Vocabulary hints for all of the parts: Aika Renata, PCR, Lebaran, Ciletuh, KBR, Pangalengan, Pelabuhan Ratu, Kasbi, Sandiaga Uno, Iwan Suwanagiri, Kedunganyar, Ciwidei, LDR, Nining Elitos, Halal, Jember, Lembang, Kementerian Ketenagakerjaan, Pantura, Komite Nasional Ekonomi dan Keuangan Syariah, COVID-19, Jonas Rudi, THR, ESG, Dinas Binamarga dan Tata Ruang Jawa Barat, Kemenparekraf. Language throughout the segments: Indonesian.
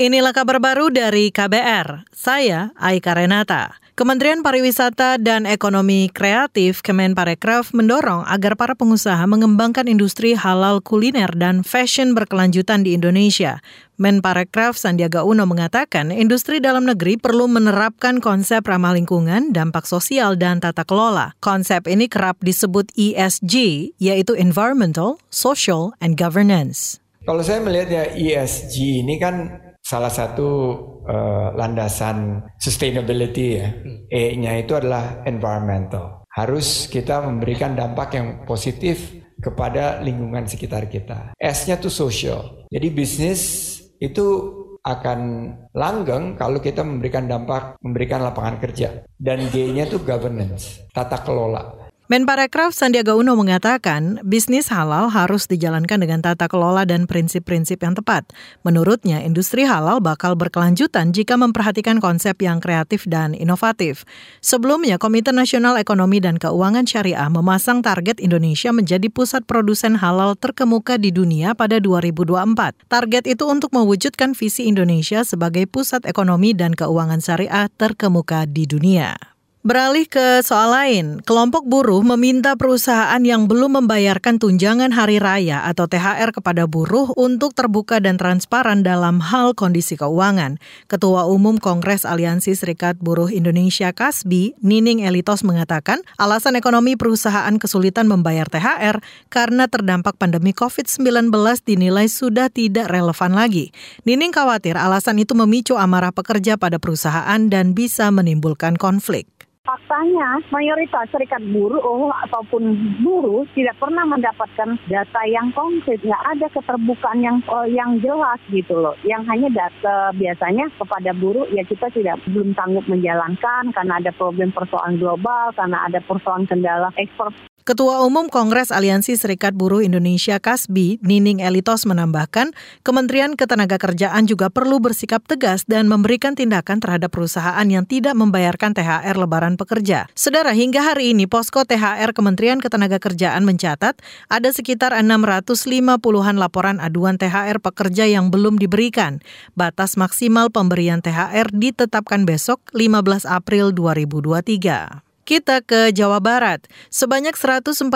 Inilah kabar baru dari KBR, saya Aika Renata. Kementerian Pariwisata dan Ekonomi Kreatif Kemenparekraf mendorong agar para pengusaha mengembangkan industri halal kuliner dan fashion berkelanjutan di Indonesia. Menparekraf Sandiaga Uno mengatakan industri dalam negeri perlu menerapkan konsep ramah lingkungan, dampak sosial, dan tata kelola. Konsep ini kerap disebut ESG, yaitu Environmental, Social, and Governance. Kalau saya melihatnya ESG ini kan salah satu landasan sustainability ya. E-nya itu adalah environmental. Harus kita memberikan dampak yang positif kepada lingkungan sekitar kita. S-nya itu social. Jadi bisnis itu akan langgeng kalau kita memberikan dampak, memberikan lapangan kerja. Dan G-nya itu governance, tata kelola. Menparekraf Sandiaga Uno mengatakan bisnis halal harus dijalankan dengan tata kelola dan prinsip-prinsip yang tepat. Menurutnya, industri halal bakal berkelanjutan jika memperhatikan konsep yang kreatif dan inovatif. Sebelumnya, Komite Nasional Ekonomi dan Keuangan Syariah memasang target Indonesia menjadi pusat produsen halal terkemuka di dunia pada 2024. Target itu untuk mewujudkan visi Indonesia sebagai pusat ekonomi dan keuangan syariah terkemuka di dunia. Beralih ke soal lain, kelompok buruh meminta perusahaan yang belum membayarkan tunjangan hari raya atau THR kepada buruh untuk terbuka dan transparan dalam hal kondisi keuangan. Ketua Umum Kongres Aliansi Serikat Buruh Indonesia Kasbi, Nining Elitos mengatakan alasan ekonomi perusahaan kesulitan membayar THR karena terdampak pandemi COVID-19 dinilai sudah tidak relevan lagi. Nining khawatir alasan itu memicu amarah pekerja pada perusahaan dan bisa menimbulkan konflik. Faktanya, mayoritas serikat buruh ataupun buruh tidak pernah mendapatkan data yang konkret, nggak ada keterbukaan yang jelas gitu loh. Yang hanya data biasanya kepada buruh ya kita belum sanggup menjalankan karena ada problem persoalan global, karena ada persoalan kendala ekspor. Ketua Umum Kongres Aliansi Serikat Buruh Indonesia Kasbi, Nining Elitos menambahkan, Kementerian Ketenagakerjaan juga perlu bersikap tegas dan memberikan tindakan terhadap perusahaan yang tidak membayarkan THR lebaran pekerja. Saudara, hingga hari ini posko THR Kementerian Ketenagakerjaan mencatat ada sekitar 650-an laporan aduan THR pekerja yang belum diberikan. Batas maksimal pemberian THR ditetapkan besok 15 April 2023. Kita ke Jawa Barat. Sebanyak 114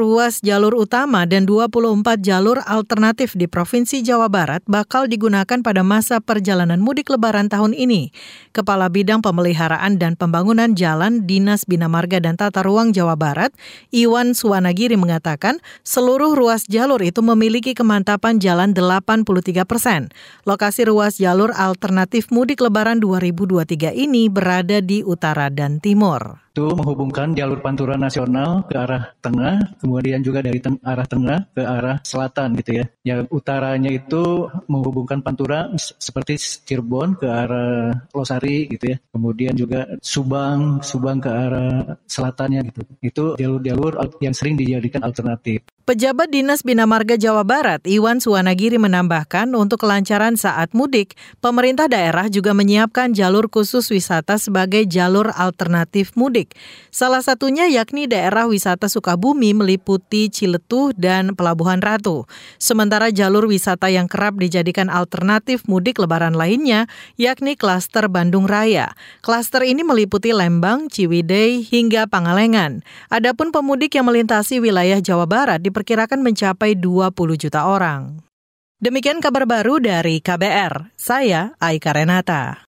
ruas jalur utama dan 24 jalur alternatif di Provinsi Jawa Barat bakal digunakan pada masa perjalanan mudik lebaran tahun ini. Kepala Bidang Pemeliharaan dan Pembangunan Jalan Dinas Binamarga dan Tata Ruang Jawa Barat, Iwan Suwanagiri mengatakan seluruh ruas jalur itu memiliki kemantapan jalan 83%. Lokasi ruas jalur alternatif mudik lebaran 2023 ini berada di utara dan timur. Itu menghubungkan jalur Pantura Nasional ke arah tengah, kemudian juga dari arah tengah ke arah selatan gitu ya. Yang utaranya itu menghubungkan Pantura seperti Cirebon ke arah Losari gitu ya. Kemudian juga Subang ke arah selatannya gitu. Itu jalur-jalur yang sering dijadikan alternatif. Pejabat Dinas Binamarga Jawa Barat, Iwan Suwanagiri menambahkan untuk kelancaran saat mudik, pemerintah daerah juga menyiapkan jalur khusus wisata sebagai jalur alternatif mudik. Salah satunya yakni daerah wisata Sukabumi meliputi Ciletuh dan Pelabuhan Ratu. Sementara jalur wisata yang kerap dijadikan alternatif mudik lebaran lainnya, yakni klaster Bandung Raya. Klaster ini meliputi Lembang, Ciwidei, hingga Pangalengan. Adapun pemudik yang melintasi wilayah Jawa Barat diperkirakan mencapai 20 juta orang. Demikian kabar baru dari KBR. Saya Aika Renata.